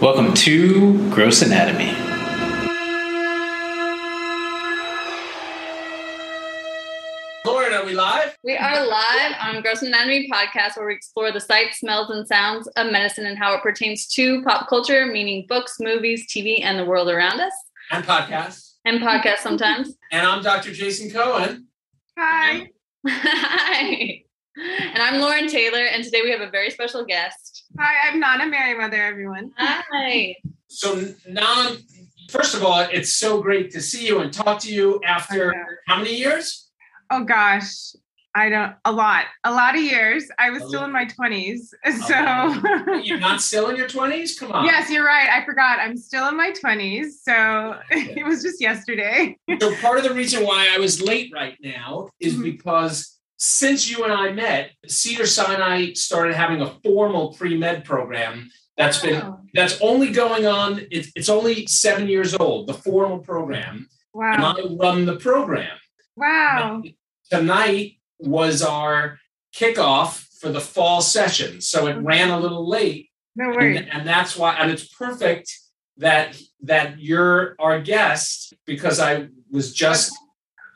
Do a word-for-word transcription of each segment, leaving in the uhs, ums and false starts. Welcome to Gross Anatomy. Lauren, are we live? We are live on Gross Anatomy podcast, where we explore the sights, smells, and sounds of medicine and how it pertains to pop culture, meaning books, movies, T V, and the world around us. And podcasts. And podcasts sometimes. And I'm Doctor Jason Cohen. Hi. Hi. And I'm Lauren Taylor, and today we have a very special guest. Hi, I'm Nana Meriwether, everyone. Hi. So, Nana, first of all, it's so great to see you and talk to you after okay. how many years? Oh, gosh. I don't, a lot. A lot of years. I was oh. still in my twenties. Oh, so. You're not still in your twenties? Come on. Yes, you're right. I forgot. I'm still in my twenties. So, okay. It was just yesterday. So, part of the reason why I was late right now is mm-hmm. because since you and I met, Cedars-Sinai started having a formal pre-med program that's been, wow. that's only going on, it's, it's only seven years old, the formal program. Wow. And I run the program. Wow. And tonight was our kickoff for the fall session, so it ran a little late. No worries. And, and that's why, and it's perfect that, that you're our guest, because I was just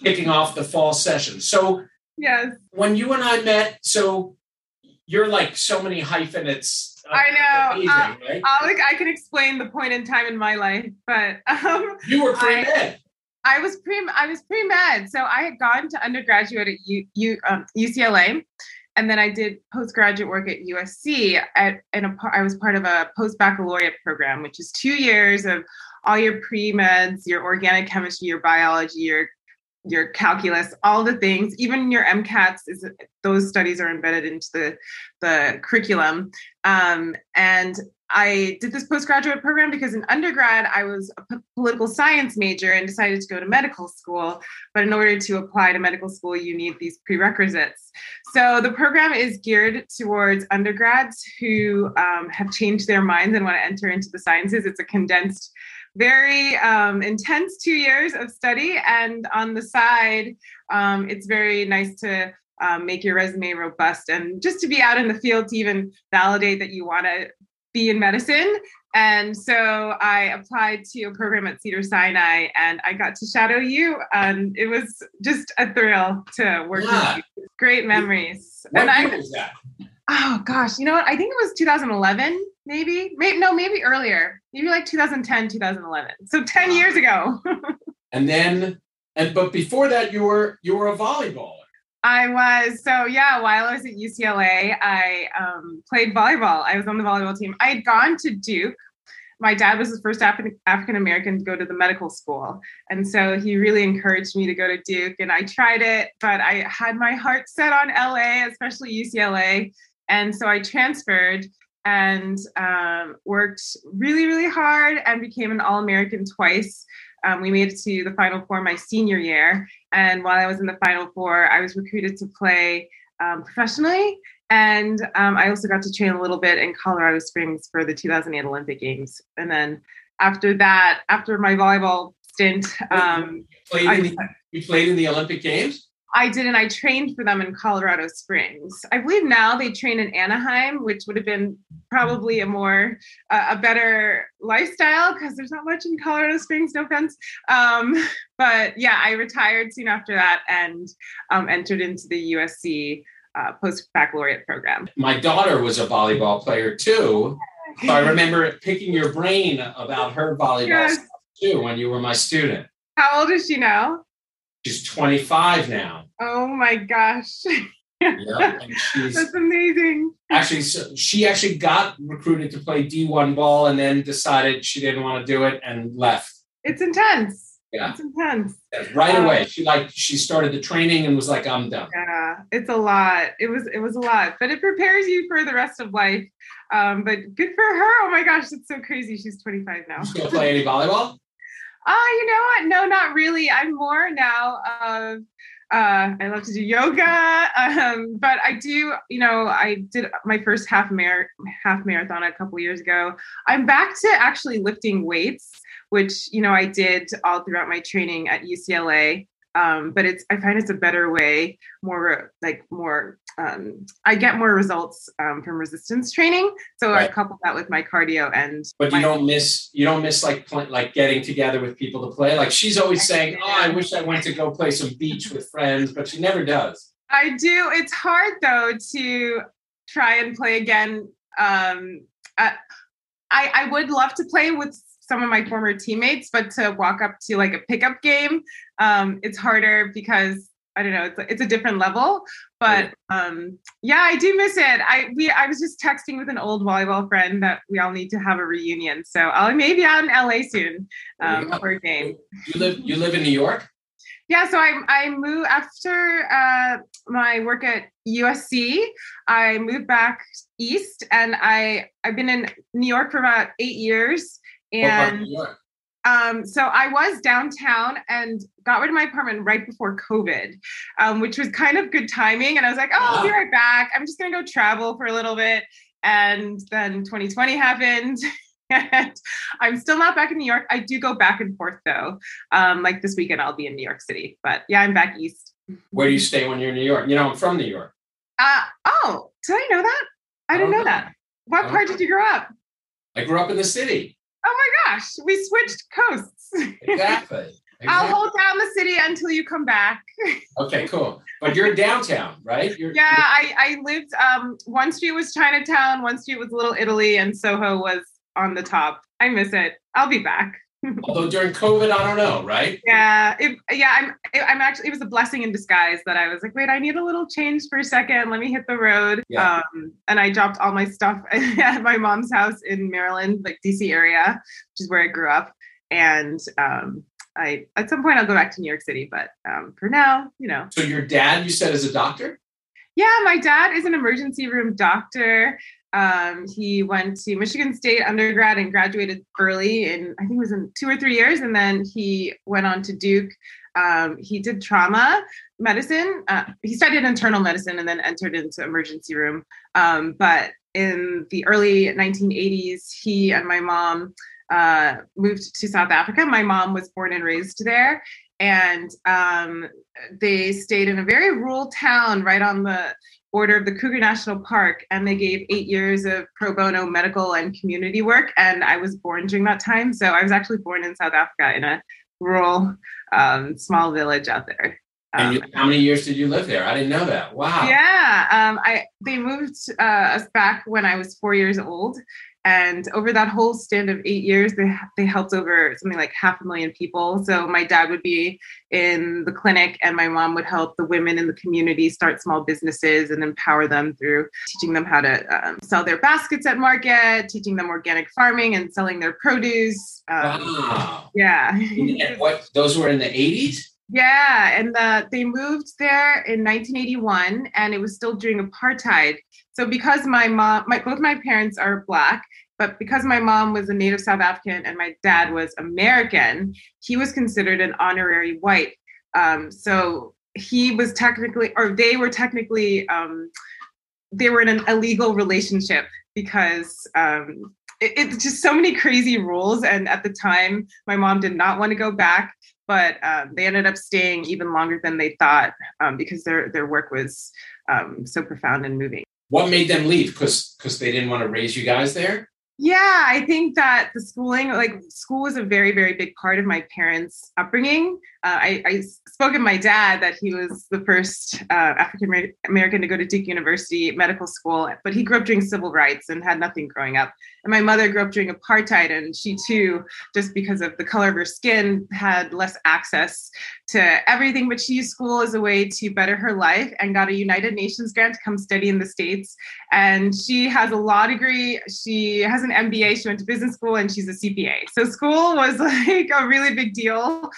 kicking off the fall session. So yes. When you and I met, so you're like so many hyphenates. Uh, I know. Amazing, um, right? I I can explain the point in time in my life, but um, you were pre med. I, I was pre I was pre med. So I had gone to undergraduate at U, U, um, U C L A, and then I did postgraduate work at U S C. At and a, I was part of a post baccalaureate program, which is two years of all your pre meds, your organic chemistry, your biology, your your calculus, all the things, even your MCATs, is those studies are embedded into the, the curriculum. Um, and I did this postgraduate program because in undergrad, I was a p- political science major and decided to go to medical school. But in order to apply to medical school, you need these prerequisites. So the program is geared towards undergrads who um, have changed their minds and want to enter into the sciences. It's a condensed Very um, intense two years of study, and on the side, um, it's very nice to um, make your resume robust and just to be out in the field to even validate that you want to be in medicine. And so I applied to a program at Cedars-Sinai, and I got to shadow you, and it was just a thrill to work yeah. with you. Great memories. What and year I, was that? Oh gosh, you know what? I think it was two thousand eleven. Maybe, maybe, no, maybe earlier, maybe like two thousand ten, two thousand eleven. So ten wow. years ago. And then, and, but before that, you were, you were a volleyballer. I was. So yeah, while I was at U C L A, I um, played volleyball. I was on the volleyball team. I had gone to Duke. My dad was the first Af- African-American to go to the medical school. And so he really encouraged me to go to Duke, and I tried it, but I had my heart set on L A, especially U C L A. And so I transferred and um, worked really, really hard and became an All-American twice. Um, we made it to the Final Four my senior year. And while I was in the Final Four, I was recruited to play um, professionally. And um, I also got to train a little bit in Colorado Springs for the two thousand eight Olympic Games. And then after that, after my volleyball stint, um, Wait, you, played I, in the, you played in the Olympic Games? I did, and I trained for them in Colorado Springs. I believe now they train in Anaheim, which would have been probably a more, uh, a better lifestyle because there's not much in Colorado Springs, no offense. Um, but yeah, I retired soon after that and um, entered into the U S C uh, post-baccalaureate program. My daughter was a volleyball player too. So I remember picking your brain about her volleyball yes. stuff too when you were my student. How old is she now? She's twenty-five now. Oh my gosh. Yeah, and she's, that's amazing. Actually, so she actually got recruited to play D one ball and then decided she didn't want to do it and left. It's intense. Yeah. It's intense. Yeah, right um, away. She like she started the training and was like, I'm done. Yeah, it's a lot. It was it was a lot, but it prepares you for the rest of life. Um, but good for her. Oh my gosh, that's so crazy. She's twenty-five now. She's gonna play any volleyball? Oh, you know what? No, not really. I'm more now of, uh, I love to do yoga. Um, but I do, you know, I did my first half mar- half marathon a couple years ago. I'm back to actually lifting weights, which, you know, I did all throughout my training at U C L A. Um, but it's, I find it's a better way, more like more, um, I get more results um, from resistance training. So right. I couple that with my cardio and. But you my- don't miss, you don't miss like, pl- like getting together with people to play. Like she's always saying, oh, I wish I went to go play some beach with friends, but she never does. I do. It's hard though, to try and play again. Um, uh, I, I would love to play with some of my former teammates, but to walk up to like a pickup game, um, it's harder because I don't know, it's a, it's a different level, but um, yeah, I do miss it. I, we, I was just texting with an old volleyball friend that we all need to have a reunion. So I'll maybe out in L A soon um, for a game. You live, you live in New York? Yeah, so I I moved after uh, my work at U S C. I moved back east, and I I've been in New York for about eight years. And um, so I was downtown and got rid of my apartment right before COVID, um, which was kind of good timing. And I was like, oh, wow. I'll be right back. I'm just gonna go travel for a little bit. And then twenty twenty happened. And I'm still not back in New York. I do go back and forth though. Um, like this weekend, I'll be in New York City, but yeah, I'm back east. Where do you stay when you're in New York? You know, I'm from New York. Uh, oh, did I know that? I, I didn't know, know that. What part know. did you grow up? I grew up in the city. Oh my gosh, we switched coasts. Exactly. exactly. I'll hold down the city until you come back. Okay, cool. But you're downtown, right? You're, yeah, you're... I, I lived, um, one street was Chinatown, one street was Little Italy, and Soho was on the top. I miss it. I'll be back. Although during COVID, I don't know, right? Yeah, it, yeah. I'm. I'm actually. It was a blessing in disguise that I was like, wait, I need a little change for a second. Let me hit the road. Yeah. Um, and I dropped all my stuff at my mom's house in Maryland, like D C area, which is where I grew up. And um, I, at some point, I'll go back to New York City, but um, for now, you know. So your dad, you said, is a doctor? Yeah, my dad is an emergency room doctor. Um, he went to Michigan State undergrad and graduated early in, I think it was in two or three years. And then he went on to Duke. Um, he did trauma medicine. Uh, he studied internal medicine and then entered into emergency room. Um, but in the early nineteen eighties, he and my mom, uh, moved to South Africa. My mom was born and raised there, and, um, they stayed in a very rural town right on the border of the Kruger National Park, and they gave eight years of pro bono medical and community work. And I was born during that time. So I was actually born in South Africa in a rural, um, small village out there. Um, and you, how many years did you live there? I didn't know that. Wow. Yeah. Um, I, they moved uh, us back when I was four years old. And over that whole stint of eight years, they they helped over something like half a million people. So my dad would be in the clinic, and my mom would help the women in the community start small businesses and empower them through teaching them how to um, sell their baskets at market, teaching them organic farming, and selling their produce. Um, wow! Yeah. And what? Those were in the eighties? Yeah, and the, they moved there in nineteen eighty-one, and it was still during apartheid. So because my mom, my, both my parents are Black, but because my mom was a native South African and my dad was American, he was considered an honorary white. Um, so he was technically, or they were technically, um, they were in an illegal relationship because um, it, it's just so many crazy rules. And at the time, my mom did not want to go back. But um, they ended up staying even longer than they thought um, because their their work was um, so profound and moving. What made them leave? Because because they didn't want to raise you guys there? Yeah, I think that the schooling, like school was a very, very big part of my parents' upbringing. Uh, I, I spoke to my dad that he was the first uh, African American to go to Duke University medical school, but he grew up during civil rights and had nothing growing up. And my mother grew up during apartheid, and she too, just because of the color of her skin, had less access to everything, but she used school as a way to better her life and got a United Nations grant to come study in the States. And she has a law degree. She has an M B A. She went to business school, and she's a C P A. So school was like a really big deal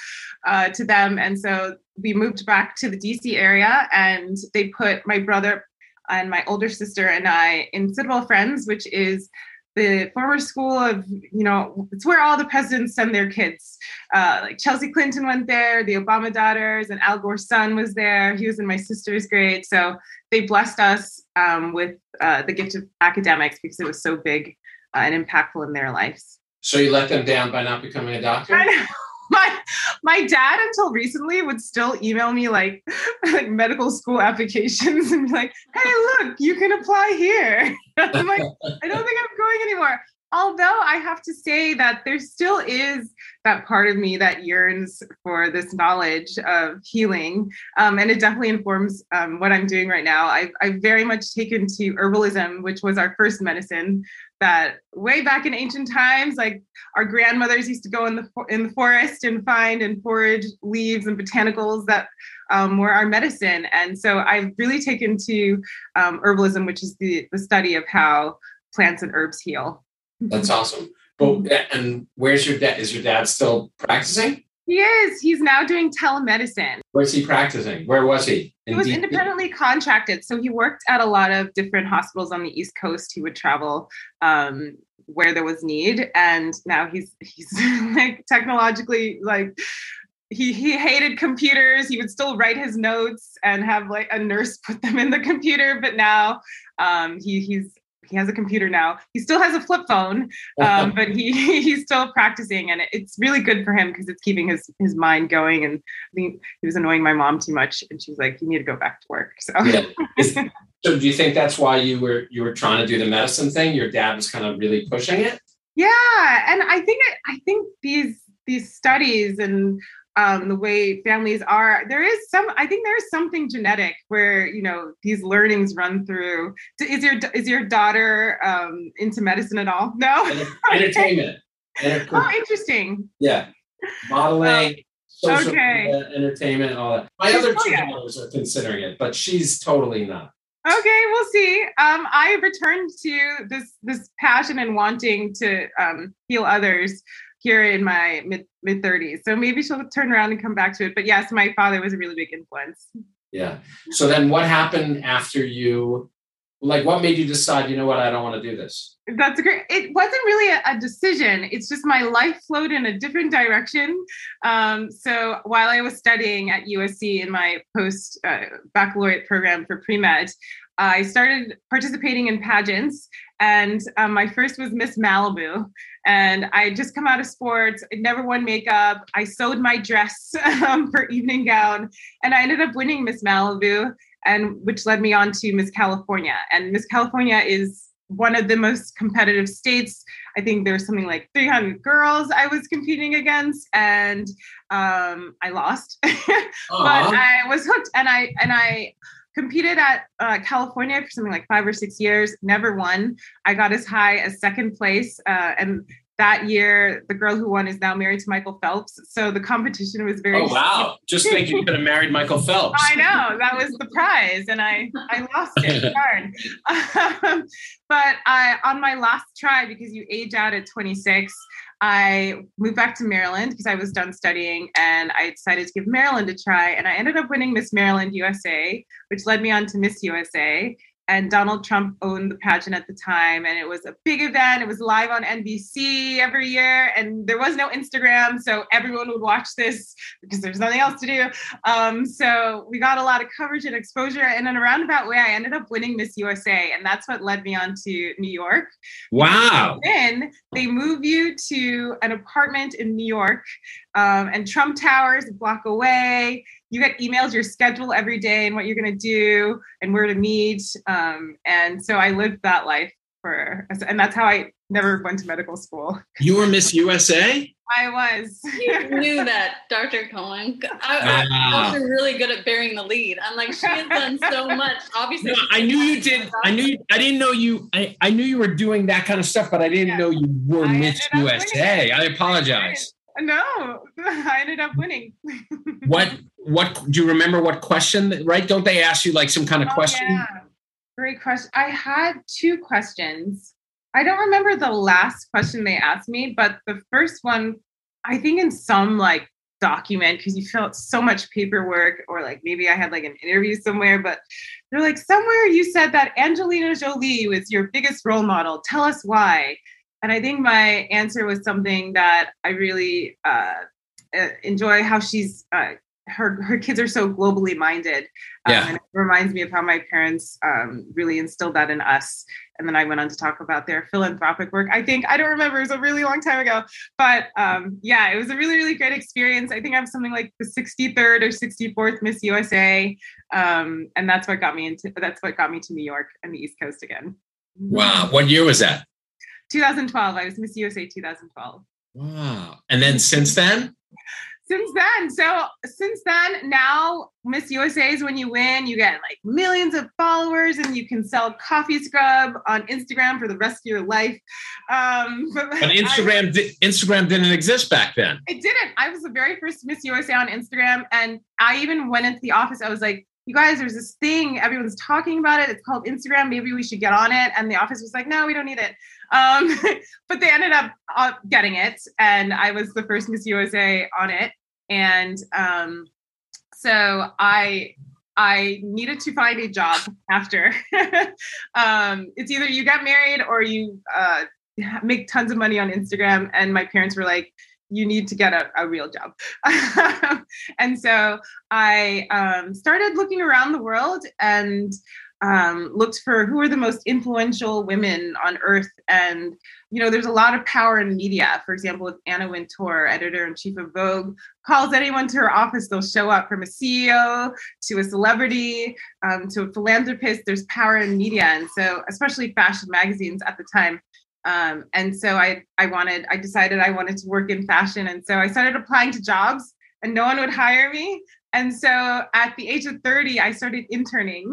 uh, to them. And so we moved back to the D C area, and they put my brother and my older sister and I in Sidwell Friends, which is the former school of, you know, it's where all the presidents send their kids. Uh, like Chelsea Clinton went there, the Obama daughters, and Al Gore's son was there. He was in my sister's grade. So they blessed us um, with uh, the gift of academics because it was so big uh, and impactful in their lives. So you let them down by not becoming a doctor? I know. my my dad until recently would still email me like like medical school applications and be like, hey, look, you can apply here. I'm like, I don't think I'm going anymore. Although I have to say that there still is that part of me that yearns for this knowledge of healing. Um, and it definitely informs um, what I'm doing right now. I've, I've very much taken to herbalism, which was our first medicine that way back in ancient times, like our grandmothers used to go in the in the forest and find and forage leaves and botanicals that um, were our medicine. And so I've really taken to um, herbalism, which is the, the study of how plants and herbs heal. That's awesome. But and where's your dad? Is your dad still practicing? He is. He's now doing telemedicine. Where's he practicing? Where was he? In he was D- independently contracted. So he worked at a lot of different hospitals on the East Coast. He would travel um, where there was need. And now he's he's like technologically like He he hated computers. He would still write his notes and have like a nurse put them in the computer. But now um, he he's He has a computer now. He still has a flip phone, um, but he he's still practicing, and it's really good for him because it's keeping his his mind going. And I think he was annoying my mom too much, and she's like, "You need to go back to work." So, yeah. Is, so do you think that's why you were you were trying to do the medicine thing? Your dad was kind of really pushing it. Yeah, and I think it, I think these these studies and. Um, the way families are, there is some, I think there is something genetic where, you know, these learnings run through. Is your, is your daughter um, into medicine at all? No? Entertainment. Entertainment. Oh, interesting. Yeah. Modeling, um, social okay. media, entertainment, all that. My other two daughters are considering it, but she's totally not. Okay, we'll see. Um, I returned to this, this passion and wanting to um, heal others here in my mid mid thirties. So maybe she'll turn around and come back to it. But yes, my father was a really big influence. Yeah. So then what happened after you, like what made you decide, you know what, I don't want to do this? That's a great, it wasn't really a, a decision. It's just my life flowed in a different direction. Um, so while I was studying at U S C in my post uh, baccalaureate program for pre-med, I started participating in pageants, and um, my first was Miss Malibu. And I had just come out of sports. I never won makeup. I sewed my dress um, for evening gown, and I ended up winning Miss Malibu, and which led me on to Miss California. And Miss California is one of the most competitive states. I think there was something like three hundred girls I was competing against, and um, I lost, but I was hooked, and I and I. competed at uh, California for something like five or six years, never won. I got as high as second place. Uh, and that year, the girl who won is now married to Michael Phelps. So the competition was very... Oh, wow. Just think you could have married Michael Phelps. I know. That was the prize. And I, I lost it. Darn. Um, but I, on my last try, because you age out at twenty-six, I moved back to Maryland because I was done studying, and I decided to give Maryland a try. And I ended up winning Miss Maryland U S A, which led me on to Miss U S A. And Donald Trump owned the pageant at the time. And it was a big event. It was live on N B C every year. And there was no Instagram. So everyone would watch this because there's nothing else to do. Um, so we got a lot of coverage and exposure. And in a roundabout way, I ended up winning Miss U S A. And that's what led me on to New York. Wow. And then they move you to an apartment in New York. Um, and Trump Tower's a block away. You get emails, your schedule every day and what you're going to do and where to meet. Um, and so I lived that life for, and that's how I never went to medical school. You were Miss U S A? I was. You knew that, Doctor Cohen. I, wow. I was really good at bearing the lead. I'm like, she has done so much. Obviously, no, I knew you did. I knew. You, I didn't know you. I, I knew you were doing that kind of stuff, but I didn't yeah. know you were I Miss U S A. I apologize. No, I ended up winning. What, what, do you remember what question, right? Don't they ask you like some kind of oh, question? Yeah. Great question. I had two questions. I don't remember the last question they asked me, but the first one, I think in some like document, because you felt so much paperwork, or like maybe I had like an interview somewhere, but they're like, somewhere you said that Angelina Jolie was your biggest role model. Tell us why. And I think my answer was something that I really uh, enjoy, how she's uh, her her kids are so globally minded. Um, yeah. And it reminds me of how my parents um, really instilled that in us. And then I went on to talk about their philanthropic work. I think, I don't remember, it was a really long time ago, but um, yeah, it was a really, really great experience. I think I have something like the sixty-third or sixty-fourth Miss U S A. Um, and that's what got me into, that's what got me to New York and the East Coast again. Wow. What year was that? twenty twelve. I was Miss U S A twenty twelve. Wow. And then since then? Since then. So since then, now Miss U S A is when you win, you get like millions of followers and you can sell coffee scrub on Instagram for the rest of your life. Um, but, but Instagram, I, di- Instagram didn't exist back then. It didn't. I was the very first Miss U S A on Instagram. And I even went into the office. I was like, you guys, there's this thing, everyone's talking about it. It's called Instagram. Maybe we should get on it. And the office was like, no, we don't need it. Um, but they ended up uh, getting it. And I was the first Miss U S A on it. And um, so I, I needed to find a job after. um, it's either you get married or you uh, make tons of money on Instagram. And my parents were like, you need to get a, a real job. And so I um, started looking around the world and um, looked for who are the most influential women on earth. And, you know, there's a lot of power in media. For example, with Anna Wintour, editor-in-chief of Vogue, calls anyone to her office, they'll show up, from a C E O to a celebrity, um, to a philanthropist. There's power in media. And so, especially fashion magazines at the time. Um, and so I, I wanted, I decided I wanted to work in fashion. And so I started applying to jobs and no one would hire me. And so at the age of thirty, I started interning.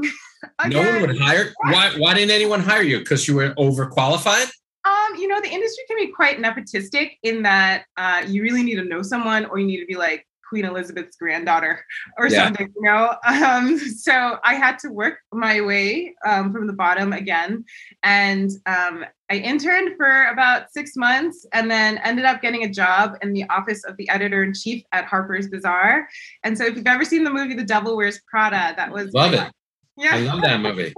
No one would hire. Why, why didn't anyone hire you? Because you were overqualified? Um, you know, the industry can be quite nepotistic in that, uh, you really need to know someone or you need to be like Queen Elizabeth's granddaughter or yeah. something, you know? Um, so I had to work my way um, from the bottom again. And um, I interned for about six months and then ended up getting a job in the office of the editor-in-chief at Harper's Bazaar. And so if you've ever seen the movie, The Devil Wears Prada, that was- Love it. Life. Yeah, I love that movie.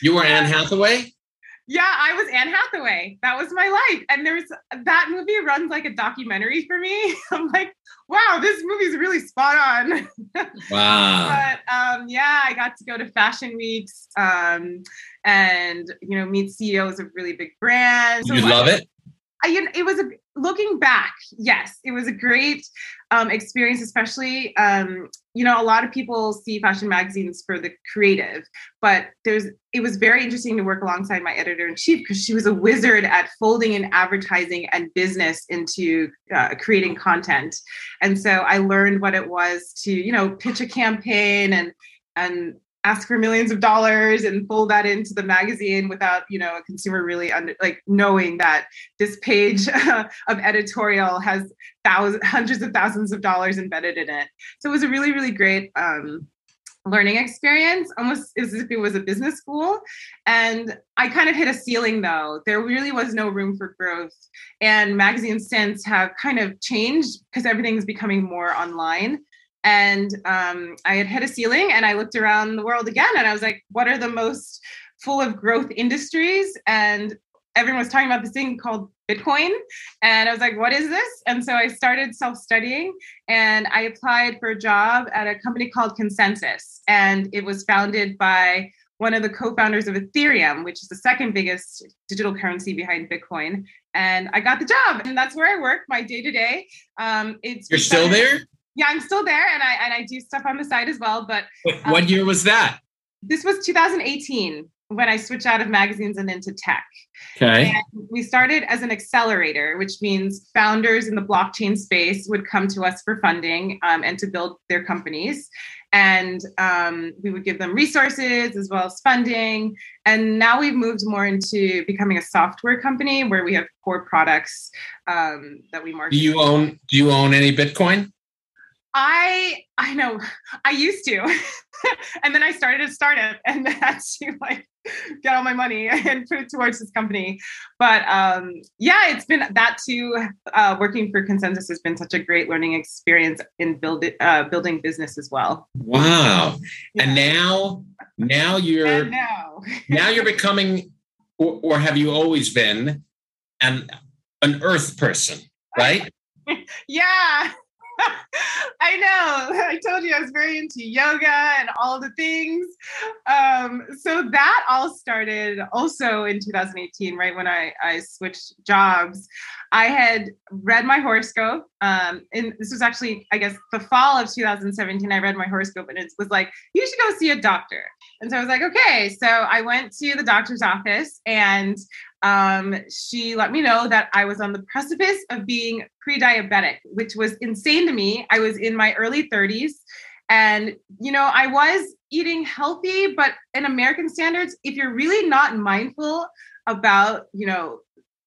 You were Anne Hathaway? Yeah, I was Anne Hathaway. That was my life. And there's that movie runs like a documentary for me. I'm like, wow, this movie's really spot on. Wow. But um, yeah, I got to go to fashion weeks um, and, you know, meet C E Os of really big brands. You so love I, it? I, you know, it was, a, looking back, yes, it was a great um, experience, especially, um, you know, a lot of people see fashion magazines for the creative, but there's, it was very interesting to work alongside my editor in chief because she was a wizard at folding in advertising and business into uh, creating content. And so I learned what it was to, you know, pitch a campaign and, and ask for millions of dollars and fold that into the magazine without, you know, a consumer really under, like knowing that this page uh, of editorial has thousands, hundreds of thousands of dollars embedded in it. So it was a really, really great um, learning experience, almost as if it was a business school. And I kind of hit a ceiling though. There really was no room for growth. And magazines since have kind of changed because everything's becoming more online. And um, I had hit a ceiling and I looked around the world again and I was like, what are the most full of growth industries? And everyone was talking about this thing called Bitcoin. And I was like, what is this? And so I started self-studying and I applied for a job at a company called ConsenSys. And it was founded by one of the co-founders of Ethereum, which is the second biggest digital currency behind Bitcoin. And I got the job and that's where I work my day to day. It's You're still there? Yeah, I'm still there, and I and I do stuff on the side as well. But um, what year was that? This was two thousand eighteen when I switched out of magazines and into tech. Okay, and we started as an accelerator, which means founders in the blockchain space would come to us for funding um, and to build their companies, and um, we would give them resources as well as funding. And now we've moved more into becoming a software company where we have core products um, that we market. Do you own? Do you own any Bitcoin? I I know I used to, and then I started a startup and had to like get all my money and put it towards this company. But um, yeah, it's been that too. Uh, working for ConsenSys has been such a great learning experience in building uh, building business as well. Wow! Yeah. And now, now you're and now. now you're becoming, or, or have you always been, an an earth person, right? Yeah. I know. I told you I was very into yoga and all the things. Um, so that all started also in two thousand eighteen, right when I, I switched jobs. I had read my horoscope. Um, and this was actually, I guess, the fall of two thousand seventeen, I read my horoscope and it was like, you should go see a doctor. And so I was like, okay. So I went to the doctor's office and um, she let me know that I was on the precipice of being pre-diabetic, which was insane to me. I was in my early thirties and, you know, I was eating healthy, but in American standards, if you're really not mindful about, you know,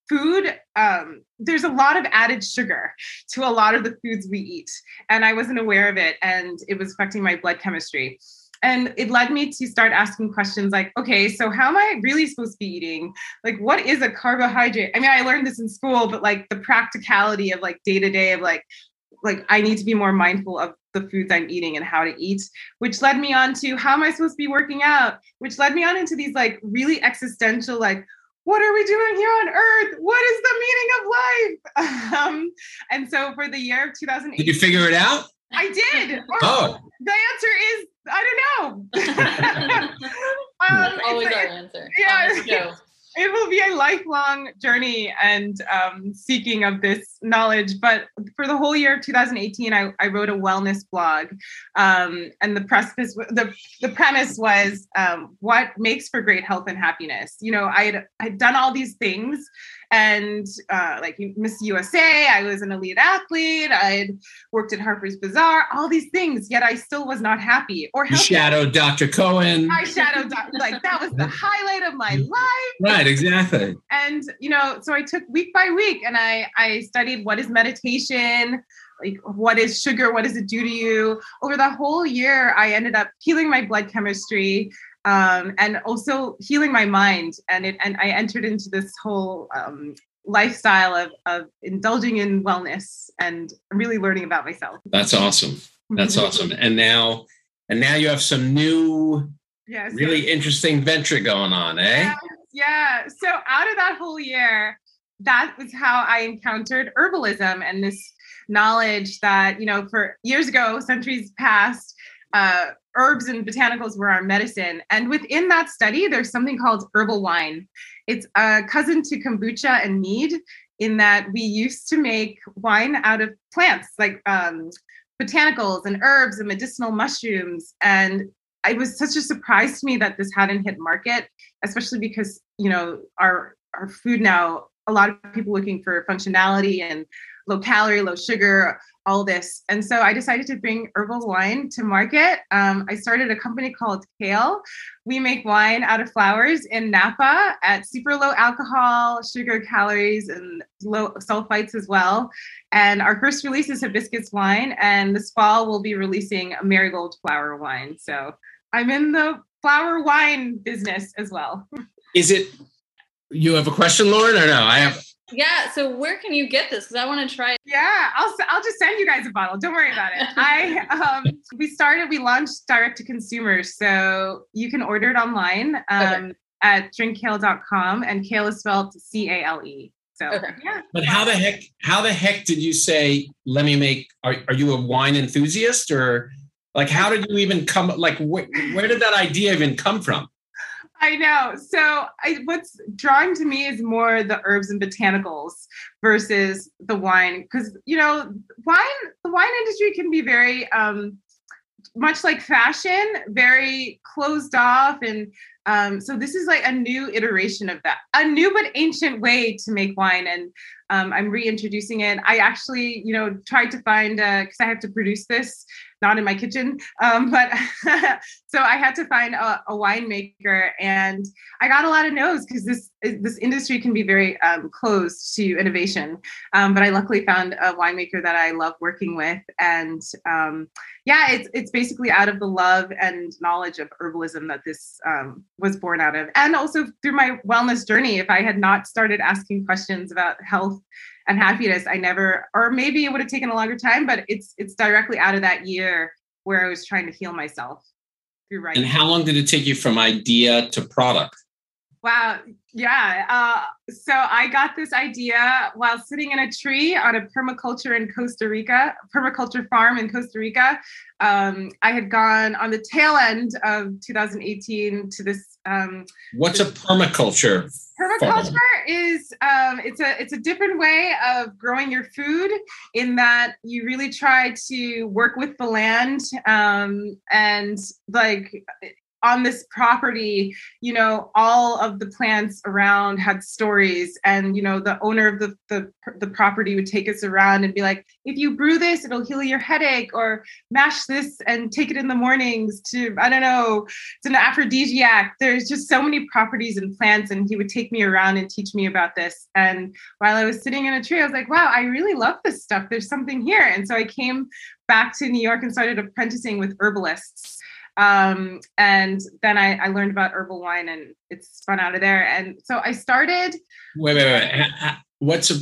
food, um, there's a lot of added sugar to a lot of the foods we eat. And I wasn't aware of it and it was affecting my blood chemistry. And it led me to start asking questions like, okay, so how am I really supposed to be eating? Like, what is a carbohydrate? I mean, I learned this in school, but like the practicality of like day to day of like, like I need to be more mindful of the foods I'm eating and how to eat, which led me on to how am I supposed to be working out, which led me on into these like really existential, like, what are we doing here on earth? What is the meaning of life? Um, and so for the year of two thousand eight. Did you figure it out? I did. Or oh. The answer is, I don't know. um, always our answer. Yeah, always no. It will be a lifelong journey and um, seeking of this knowledge. But for the whole year of two thousand eighteen, I, I wrote a wellness blog. Um, and the precipice, the, the premise was um, what makes for great health and happiness. You know, I had I'd done all these things. And uh, like Miss U S A, I was an elite athlete. I'd worked at Harper's Bazaar, all these things. Yet I still was not happy or healthy. You shadowed Doctor Cohen. I shadowed Doctor Like that was the highlight of my life. Right, exactly. And you know, so I took week by week, and I I studied what is meditation. Like, what is sugar? What does it do to you? Over the whole year, I ended up healing my blood chemistry um, and also healing my mind. And it, and I entered into this whole um, lifestyle of, of indulging in wellness and really learning about myself. That's awesome. That's awesome. And now, and now you have some new, yes, really yes. interesting venture going on, eh? Yes, yeah. So out of that whole year, that was how I encountered herbalism and this knowledge that, you know, for years ago, centuries past, uh, herbs and botanicals were our medicine. And within that study, there's something called herbal wine. It's a cousin to kombucha and mead in that we used to make wine out of plants, like um, botanicals and herbs and medicinal mushrooms. And it was such a surprise to me that this hadn't hit market, especially because, you know, our, our food now, a lot of people looking for functionality and low calorie, low sugar, all this. And so I decided to bring herbal wine to market. Um, I started a company called Cale. We make wine out of flowers in Napa at super low alcohol, sugar, calories, and low sulfites as well. And our first release is hibiscus wine. And this fall, we'll be releasing a marigold flower wine. So I'm in the flower wine business as well. Is it, you have a question, Lauren, or no? I have... Yeah. So where can you get this? Because I want to try it. Yeah. I'll I'll just send you guys a bottle. Don't worry about it. I um we started, we launched direct to consumers. So you can order it online um okay. at drink kale dot com, and kale is spelled C A L E. So okay. yeah. But how the heck how the heck did you say, let me make, are, are you a wine enthusiast? Or like how did you even come, like wh- where did that idea even come from? I know. So I, what's drawing to me is more the herbs and botanicals versus the wine. Because, you know, wine, the wine industry can be very, um, much like fashion, very closed off. And um, so this is like a new iteration of that, a new but ancient way to make wine. And um, I'm reintroducing it. I actually, you know, tried to find, because uh, I have to produce this, not in my kitchen, um, but so I had to find a, a winemaker, and I got a lot of no's because this this industry can be very um, closed to innovation. Um, but I luckily found a winemaker that I love working with, and um, yeah, it's it's basically out of the love and knowledge of herbalism that this um, was born out of, and also through my wellness journey. If I had not started asking questions about health and happiness, I never, or maybe it would have taken a longer time, but it's it's directly out of that year where I was trying to heal myself through writing. And how long did it take you from idea to product? Wow. Yeah. Uh, so I got this idea while sitting in a tree on a permaculture in Costa Rica, permaculture farm in Costa Rica. Um, I had gone on the tail end of two thousand eighteen to this. Um, What's this, a permaculture? Permaculture farm? is um, it's a it's a different way of growing your food in that you really try to work with the land um, and like. On this property, you know, all of the plants around had stories, and you know, the owner of the, the the property would take us around and be like, "If you brew this, it'll heal your headache," or "Mash this and take it in the mornings to, I don't know, it's an aphrodisiac." There's just so many properties and plants, and he would take me around and teach me about this. And while I was sitting in a tree, I was like, "Wow, I really love this stuff. There's something here." And so I came back to New York and started apprenticing with herbalists. Um, and then I, I learned about herbal wine, and it's spun out of there. And so I started. Wait, wait, wait. What's a,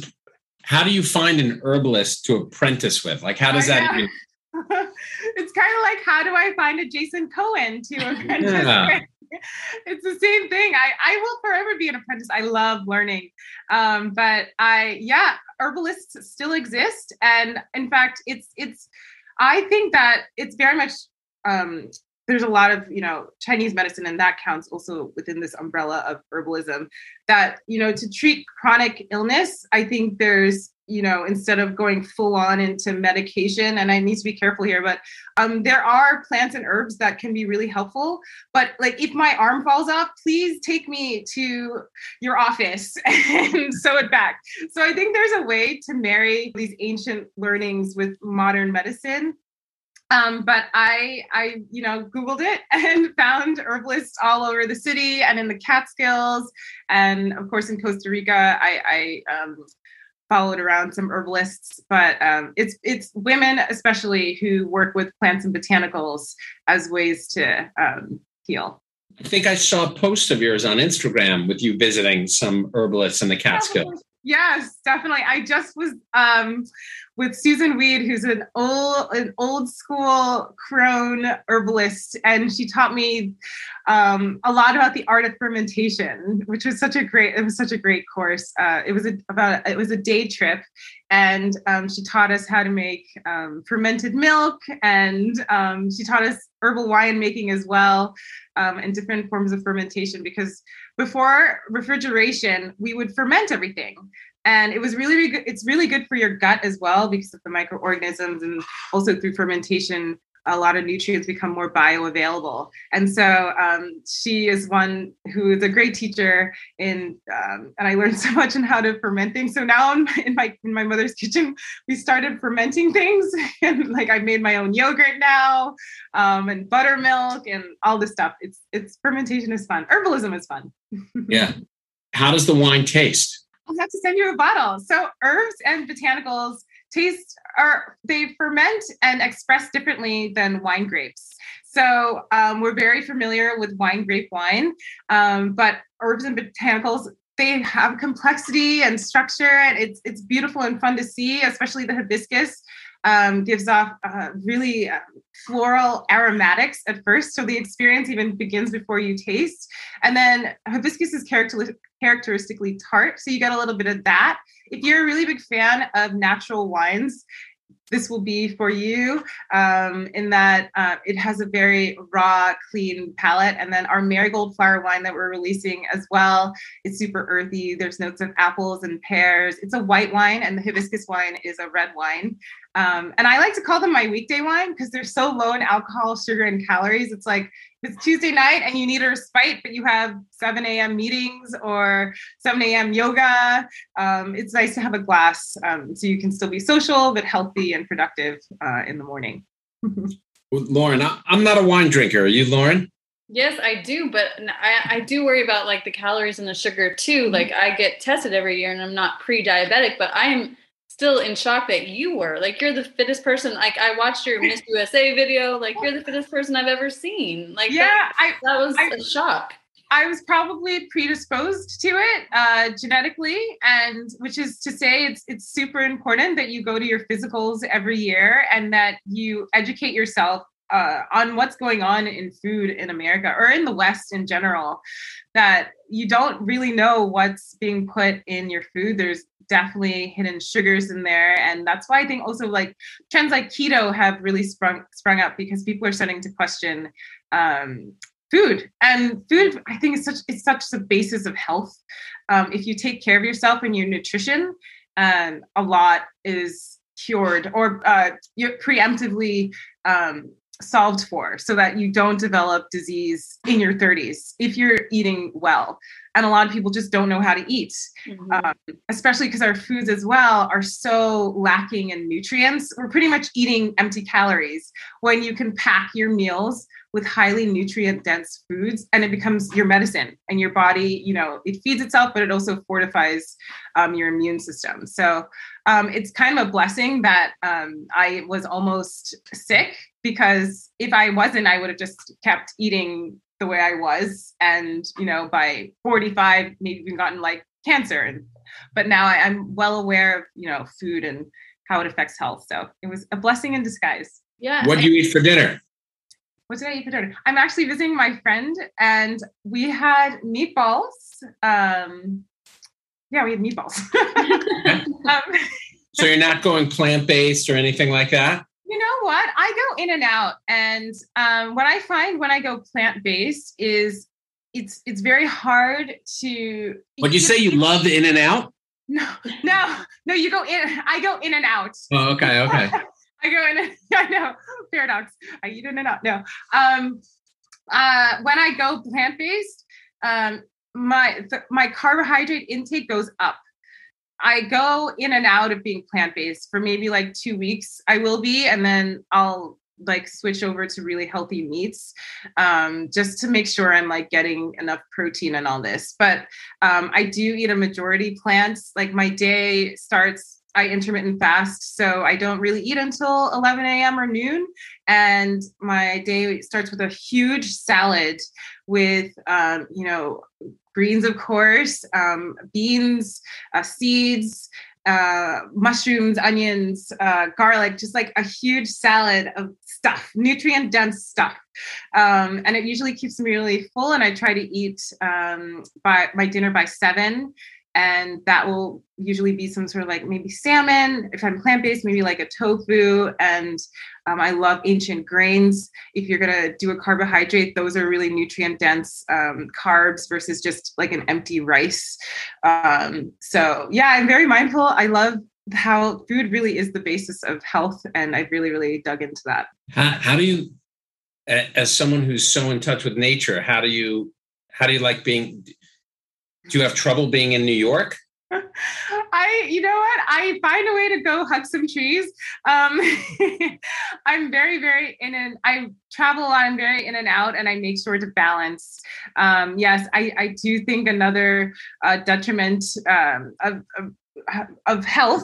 how do you find an herbalist to apprentice with? Like, how does I that? It's kind of like, how do I find a Jason Cohen to apprentice yeah. with? It's the same thing. I, I will forever be an apprentice. I love learning. Um, but I, yeah, herbalists still exist. And in fact, it's, it's, I think that it's very much, um, there's a lot of, you know, Chinese medicine, and that counts also within this umbrella of herbalism, that, you know, to treat chronic illness, I think there's, you know, instead of going full on into medication, and I need to be careful here, but um, there are plants and herbs that can be really helpful. But like, if my arm falls off, please take me to your office and sew it back. So I think there's a way to marry these ancient learnings with modern medicine. Um, but I, I, you know, Googled it and found herbalists all over the city and in the Catskills. And of course, in Costa Rica, I, I um, followed around some herbalists, but um, it's, it's women, especially, who work with plants and botanicals as ways to um, heal. I think I saw a post of yours on Instagram with you visiting some herbalists in the Catskills. Yes, definitely. I just was um, with Susan Weed, who's an old, an old school crone herbalist, and she taught me um, a lot about the art of fermentation, which was such a great. It was such a great course. Uh, it was a, about. It was a day trip, and um, she taught us how to make um, fermented milk, and um, she taught us herbal wine making as well, um, and different forms of fermentation. Because before refrigeration, we would ferment everything. And it was really, really good. It's really good for your gut as well, because of the microorganisms, and also through fermentation, a lot of nutrients become more bioavailable. And so um, she is one who is a great teacher in, um, and I learned so much in how to ferment things. So now in my, in my, in my mother's kitchen, we started fermenting things, and like, I've made my own yogurt now, um, and buttermilk and all this stuff. It's, it's fermentation is fun. Herbalism is fun. Yeah. How does the wine taste? I'll have to send you a bottle. So herbs and botanicals taste are, they ferment and express differently than wine grapes. So um, we're very familiar with wine grape wine, um, but herbs and botanicals, they have complexity and structure, and it's, it's beautiful and fun to see, especially the hibiscus. Um, gives off uh, really uh, floral aromatics at first. So the experience even begins before you taste. And then hibiscus is character- characteristically tart. So you get a little bit of that. If you're a really big fan of natural wines, this will be for you, um, in that uh, it has a very raw, clean palate. And then our marigold flower wine that we're releasing as well is super earthy. There's notes of apples and pears. It's a white wine, and the hibiscus wine is a red wine. Um, and I like to call them my weekday wine because they're so low in alcohol, sugar, and calories. It's like, it's Tuesday night and you need a respite, but you have seven a.m. meetings or seven a.m. yoga. Um, it's nice to have a glass, um, so you can still be social, but healthy and productive uh, in the morning. Well, Lauren, I, I'm not a wine drinker. Are you, Lauren? Yes, I do. But I, I do worry about like the calories and the sugar too. Like, I get tested every year and I'm not pre-diabetic, but I'm still in shock that you were like, you're the fittest person. Like, I watched your Miss U S A video, like, you're the fittest person I've ever seen. Like, yeah, that, I, that was I, a shock. I was probably predisposed to it uh, genetically. And which is to say, it's, it's super important that you go to your physicals every year and that you educate yourself uh, on what's going on in food in America or in the West in general, that you don't really know what's being put in your food. There's definitely hidden sugars in there. And that's why I think also like trends like keto have really sprung sprung up because people are starting to question um, food. And food, I think, is such it's such the basis of health. Um, if you take care of yourself and your nutrition, um, a lot is cured or uh, you're preemptively um, solved for so that you don't develop disease in your thirties if you're eating well. And a lot of people just don't know how to eat, mm-hmm. um, especially because our foods as well are so lacking in nutrients. We're pretty much eating empty calories when you can pack your meals with highly nutrient dense foods, and it becomes your medicine and your body, you know, it feeds itself, but it also fortifies um, your immune system. So um, it's kind of a blessing that um, I was almost sick, because if I wasn't, I would have just kept eating the way I was. And, you know, by forty-five, maybe even gotten like cancer. And, but now I, I'm well aware of, you know, food and how it affects health. So it was a blessing in disguise. Yeah. What do you eat for dinner? What did I eat for dinner? I'm actually visiting my friend and we had meatballs. Um, yeah, we had meatballs. um, so you're not going plant-based or anything like that? You know what? I go in and out. And um, what I find when I go plant-based is it's it's very hard to... Would you say you love the in and out? No, no, no, you go in. I go in and out. Oh, okay, okay. I go in, and, I know, paradox. I eat in and out. No. Um, uh, when I go plant-based, um, my, th- my carbohydrate intake goes up. I go in and out of being plant-based for maybe like two weeks. I will be, and then I'll like switch over to really healthy meats, um, just to make sure I'm like getting enough protein and all this. But um, I do eat a majority plants. Like my day starts, I intermittent fast, so I don't really eat until eleven a.m. or noon. And my day starts with a huge salad with, um, you know, greens, of course, um, beans, uh, seeds, uh, mushrooms, onions, uh, garlic, just like a huge salad of stuff, nutrient dense stuff. Um, and it usually keeps me really full. And I try to eat um, by my dinner by seven. And that will usually be some sort of like maybe salmon. If I'm plant-based, maybe like a tofu. And um, I love ancient grains. If you're going to do a carbohydrate, those are really nutrient dense um, carbs versus just like an empty rice. Um, so yeah, I'm very mindful. I love how food really is the basis of health. And I've really, really dug into that. How, how do you, as someone who's so in touch with nature, how do you, how do you like being... Do you have trouble being in New York? I, you know what? I find a way to go hug some trees. Um, I'm very, very in and I travel a lot. I'm very in and out, and I make sure to balance. Um, yes, I, I do think another uh, detriment um, of, of of health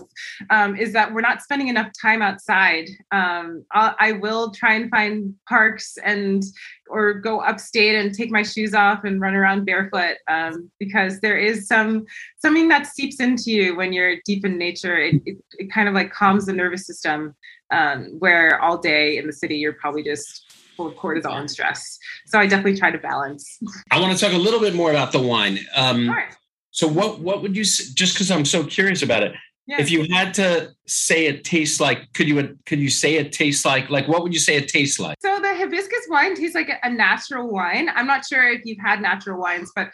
um, is that we're not spending enough time outside. Um, I'll, I will try and find parks and, or go upstate and take my shoes off and run around barefoot um, because there is some, something that seeps into you when you're deep in nature. It, it, it kind of like calms the nervous system um, where all day in the city, you're probably just full of cortisol and stress. So I definitely try to balance. I want to talk a little bit more about the wine. Um, sure. So what what would you, just because I'm so curious about it, yeah. If you had to say it tastes like, could you could you say it tastes like, like what would you say it tastes like? So the hibiscus wine tastes like a natural wine. I'm not sure if you've had natural wines, but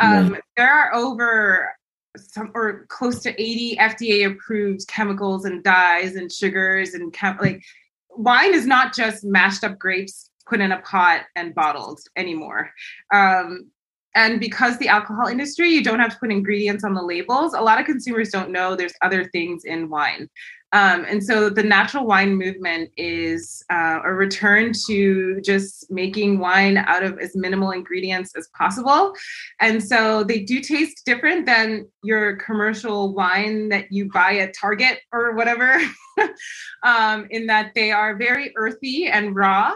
um, no. There are over some or close to eighty F D A approved chemicals and dyes and sugars and chem- like wine is not just mashed up grapes put in a pot and bottled anymore. Um And because the alcohol industry, you don't have to put ingredients on the labels. A lot of consumers don't know there's other things in wine. Um, and so the natural wine movement is uh, a return to just making wine out of as minimal ingredients as possible. And so they do taste different than your commercial wine that you buy at Target or whatever, um, in that they are very earthy and raw.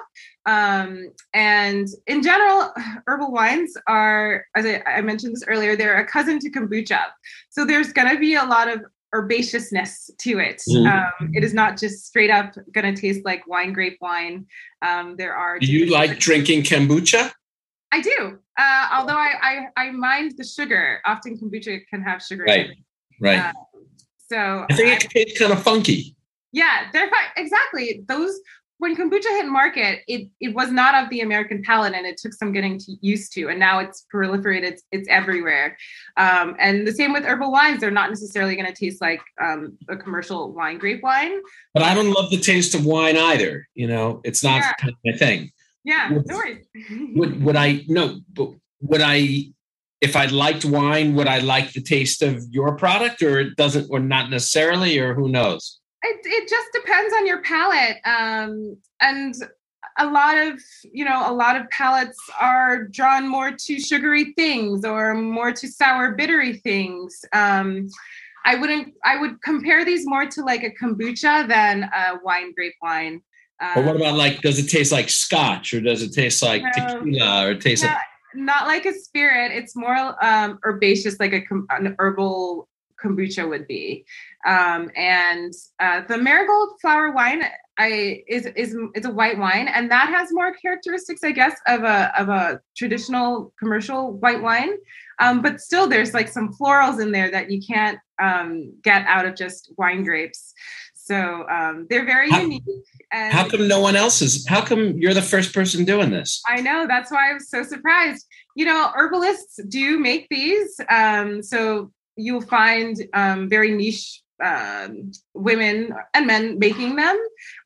Um, and in general, herbal wines are, as I, I mentioned this earlier, they're a cousin to kombucha. So there's going to be a lot of herbaceousness to it. Mm-hmm. Um, it is not just straight up going to taste like wine, grape wine. Um, there are. Do you like different- drinking kombucha? I do. Uh, although I, I, I mind the sugar. Often kombucha can have sugar. Right. In it. Right. Uh, so I think I, it tastes kind of funky. Yeah, they're exactly those. When kombucha hit market, it, it was not of the American palate, and it took some getting to, used to. And now it's proliferated; it's, it's everywhere. Um, and the same with herbal wines; they're not necessarily going to taste like um, a commercial wine, grape wine. But I don't love the taste of wine either. You know, it's not yeah. kind of my thing. Yeah, would, no worries. would would I no? But would I? If I liked wine, would I like the taste of your product, or it doesn't, or not necessarily, or who knows? It it just depends on your palate, um, and a lot of you know a lot of palates are drawn more to sugary things or more to sour, bittery things. Um, I wouldn't. I would compare these more to like a kombucha than a wine, grape wine. Um, but what about like? Does it taste like scotch, or does it taste like um, tequila, or it tastes yeah, like? Not like a spirit. It's more um, herbaceous, like a an herbal. Kombucha would be, um, and uh, the marigold flower wine I, is is it's a white wine, and that has more characteristics, I guess, of a of a traditional commercial white wine. Um, but still, there's like some florals in there that you can't um, get out of just wine grapes. So um, they're very how, unique. And how come no one else is? How come you're the first person doing this? I know. That's why I was so surprised. You know, herbalists do make these, um, so. You'll find um, very niche um, women and men making them,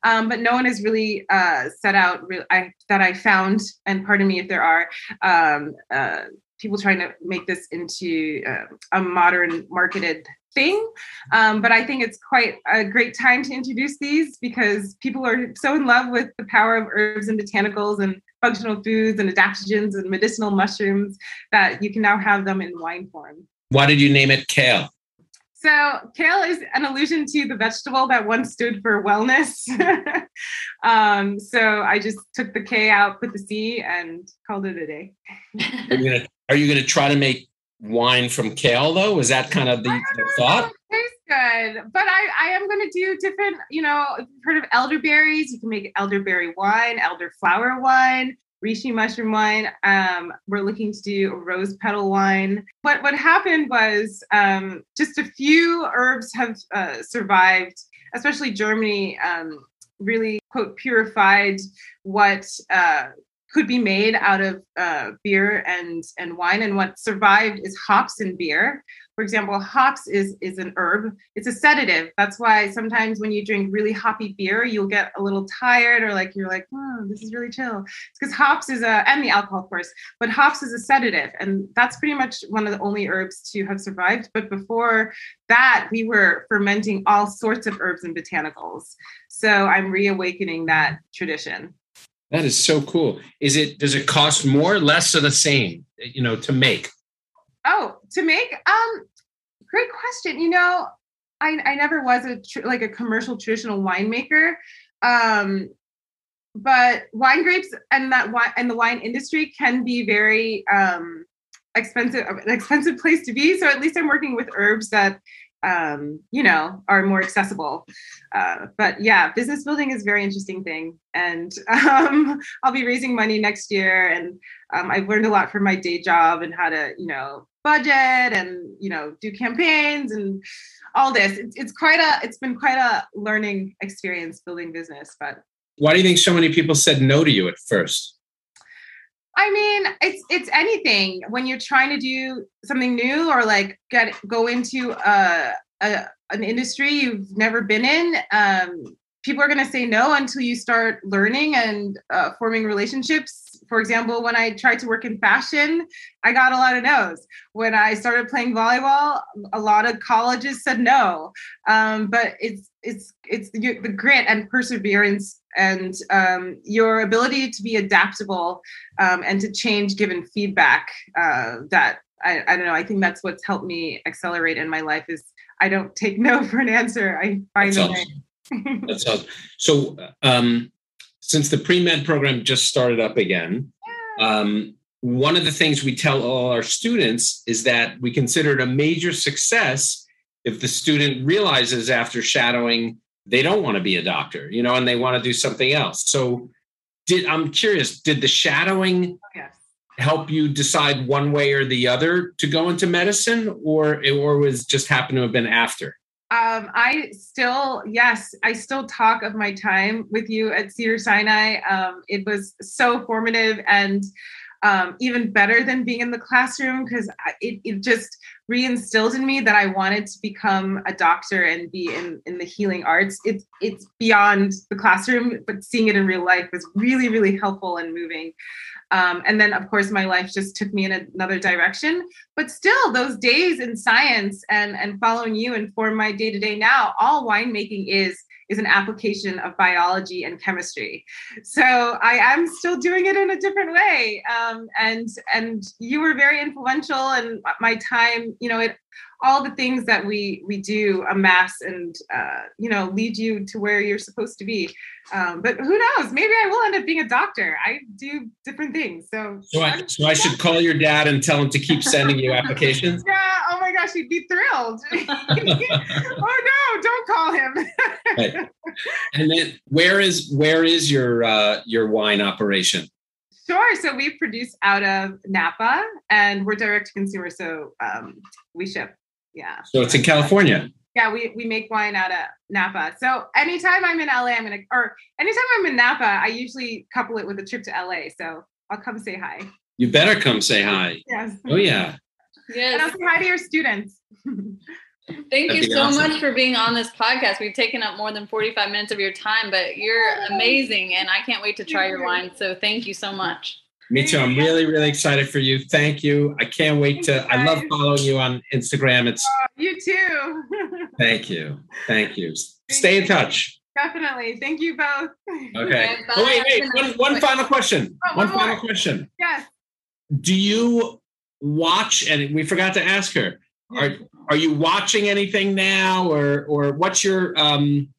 um, but no one has really uh, set out re- I, that I found. And pardon me if there are um, uh, people trying to make this into uh, a modern marketed thing. Um, but I think it's quite a great time to introduce these because people are so in love with the power of herbs and botanicals and functional foods and adaptogens and medicinal mushrooms that you can now have them in wine form. Why did you name it kale? So kale is an allusion to the vegetable that once stood for wellness. um, so I just took the K out, put the C, and called it a day. Are you gonna, are you gonna try to make wine from kale though? Is that kind of the, the thought? Good, but I, I am going to do different. You know, if you've heard of elderberries? You can make elderberry wine, elderflower wine. Reishi mushroom wine. Um, we're looking to do a rose petal wine. What what happened was um, just a few herbs have uh, survived, especially Germany, um, really, quote, purified what uh, could be made out of uh, beer and, and wine. And what survived is hops and beer. For example, hops is is an herb. It's a sedative. That's why sometimes when you drink really hoppy beer, you'll get a little tired or like you're like, oh, this is really chill. It's because hops is a, and the alcohol, of course, but hops is a sedative. And that's pretty much one of the only herbs to have survived. But before that, we were fermenting all sorts of herbs and botanicals. So I'm reawakening that tradition. That is so cool. Is it, does it cost more, less, or the same, you know, to make? Oh, to make? Um, great question. You know, I, I never was a tr- like a commercial traditional winemaker, um, but wine grapes and that wine and the wine industry can be very um, expensive, an expensive place to be. So at least I'm working with herbs that, um, you know, are more accessible. Uh, but yeah, business building is a very interesting thing. And um, I'll be raising money next year. And um, I've learned a lot from my day job and how to, you know, budget and, you know, do campaigns and all this. It's, it's quite a, it's been quite a learning experience building business, but. Why do you think so many people said no to you at first? I mean, it's, it's anything when you're trying to do something new or like get, go into a, a an industry you've never been in. Um, people are going to say no until you start learning and uh, forming relationships. For example, when I tried to work in fashion, I got a lot of no's. When I started playing volleyball, a lot of colleges said no. Um, but it's it's it's the, the grit and perseverance and um, your ability to be adaptable um, and to change given feedback. Uh, that I, I don't know. I think that's what's helped me accelerate in my life is I don't take no for an answer. I find the way. That's awesome. So um, since the pre-med program just started up again, um, one of the things we tell all our students is that we consider it a major success if the student realizes after shadowing they don't want to be a doctor, you know, and they want to do something else. So did, I'm curious, did the shadowing yes. help you decide one way or the other to go into medicine, or it or was just happened to have been after? Um, I still, yes, I still talk of my time with you at Cedars-Sinai. Um, it was so formative and um, even better than being in the classroom, because it, it just reinstilled in me that I wanted to become a doctor and be in, in the healing arts. It's, it's beyond the classroom, but seeing it in real life was really, really helpful and moving. Um, and then, of course, my life just took me in another direction. But still, those days in science and, and following you and for my day-to-day now, all winemaking is is an application of biology and chemistry. So I am still doing it in a different way. Um, and and you were very influential in my time, you know, it all the things that we we do amass and, uh, you know, lead you to where you're supposed to be. Um, but who knows? Maybe I will end up being a doctor. I do different things. So, so, I, so I should call your dad and tell him to keep sending you applications? Yeah. Oh, my gosh. He'd be thrilled. Oh, no. Don't call him. Right. And then where is where is your uh, your wine operation? Sure. So we produce out of Napa, and we're direct to consumer, so um, we ship. Yeah. So it's in California. Yeah, we, we make wine out of Napa. So anytime I'm in L A, I'm gonna, or anytime I'm in Napa, I usually couple it with a trip to L A. So I'll come say hi. You better come say hi. Yes. Oh yeah. Yes. And I'll say hi to your students. Thank That'd you so awesome. much for being on this podcast. We've taken up more than forty-five minutes of your time, but you're amazing, and I can't wait to try your wine. So thank you so much. Me too. I'm really, really excited for you. Thank you. I can't wait to, I love following you on Instagram. It's oh, you too. Thank you. Thank you. Stay in touch. Definitely. Thank you both. Okay. Oh, wait, wait. One, one final question. Oh, one, one final question. Yes. Do you watch, and we forgot to ask her, are Are you watching anything now, or or what's your, um,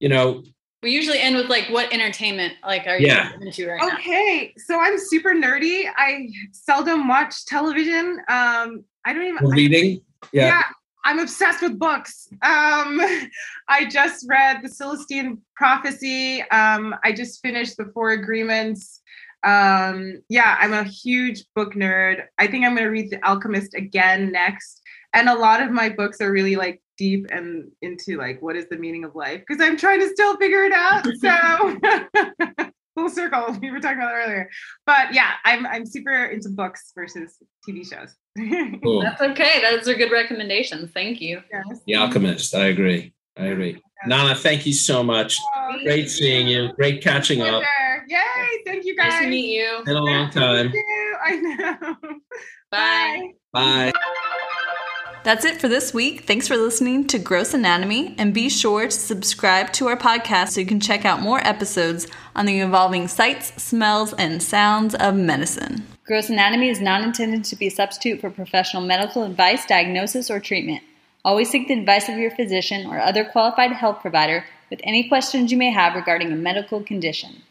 you know? We usually end with like, what entertainment like are you yeah. into right okay. now? Okay, so I'm super nerdy. I seldom watch television. Um, I don't even reading. I, yeah. yeah, I'm obsessed with books. Um, I just read The Celestine Prophecy. Um, I just finished The Four Agreements. Um, yeah, I'm a huge book nerd. I think I'm going to read The Alchemist again next. And a lot of my books are really like deep and into like, what is the meaning of life? Because I'm trying to still figure it out. So full circle, we were talking about that earlier. But yeah, I'm I'm super into books versus T V shows. Cool. That's okay. Those are good recommendations. Thank you. Yes. The Alchemist. I agree. I agree. Yes. Nana, thank you so much. Oh, Great seeing you. you. Great catching up. Yay. Thank you guys. Nice to meet you. In a long time. I know. Bye. Bye. Bye. That's it for this week. Thanks for listening to Gross Anatomy, and be sure to subscribe to our podcast so you can check out more episodes on the evolving sights, smells, and sounds of medicine. Gross Anatomy is not intended to be a substitute for professional medical advice, diagnosis, or treatment. Always seek the advice of your physician or other qualified health provider with any questions you may have regarding a medical condition.